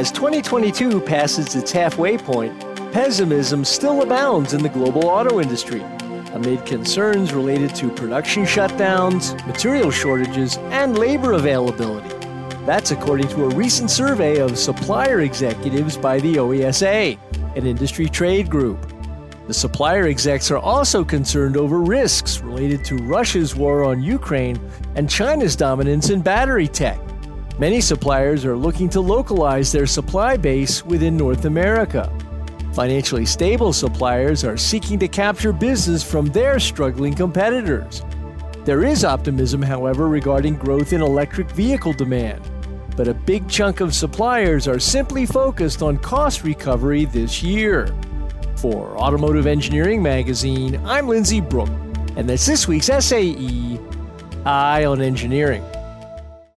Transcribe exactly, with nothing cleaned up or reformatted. As twenty twenty-two passes its halfway point, pessimism still abounds in the global auto industry, amid concerns related to production shutdowns, material shortages, and labor availability. That's according to a recent survey of supplier executives by the O E S A, an industry trade group. The supplier execs are also concerned over risks related to Russia's war on Ukraine and China's dominance in battery tech. Many suppliers are looking to localize their supply base within North America. Financially stable suppliers are seeking to capture business from their struggling competitors. There is optimism, however, regarding growth in electric vehicle demand, but a big chunk of suppliers are simply focused on cost recovery this year. For Automotive Engineering Magazine, I'm Lindsay Brook, and that's this week's S A E Eye on Engineering.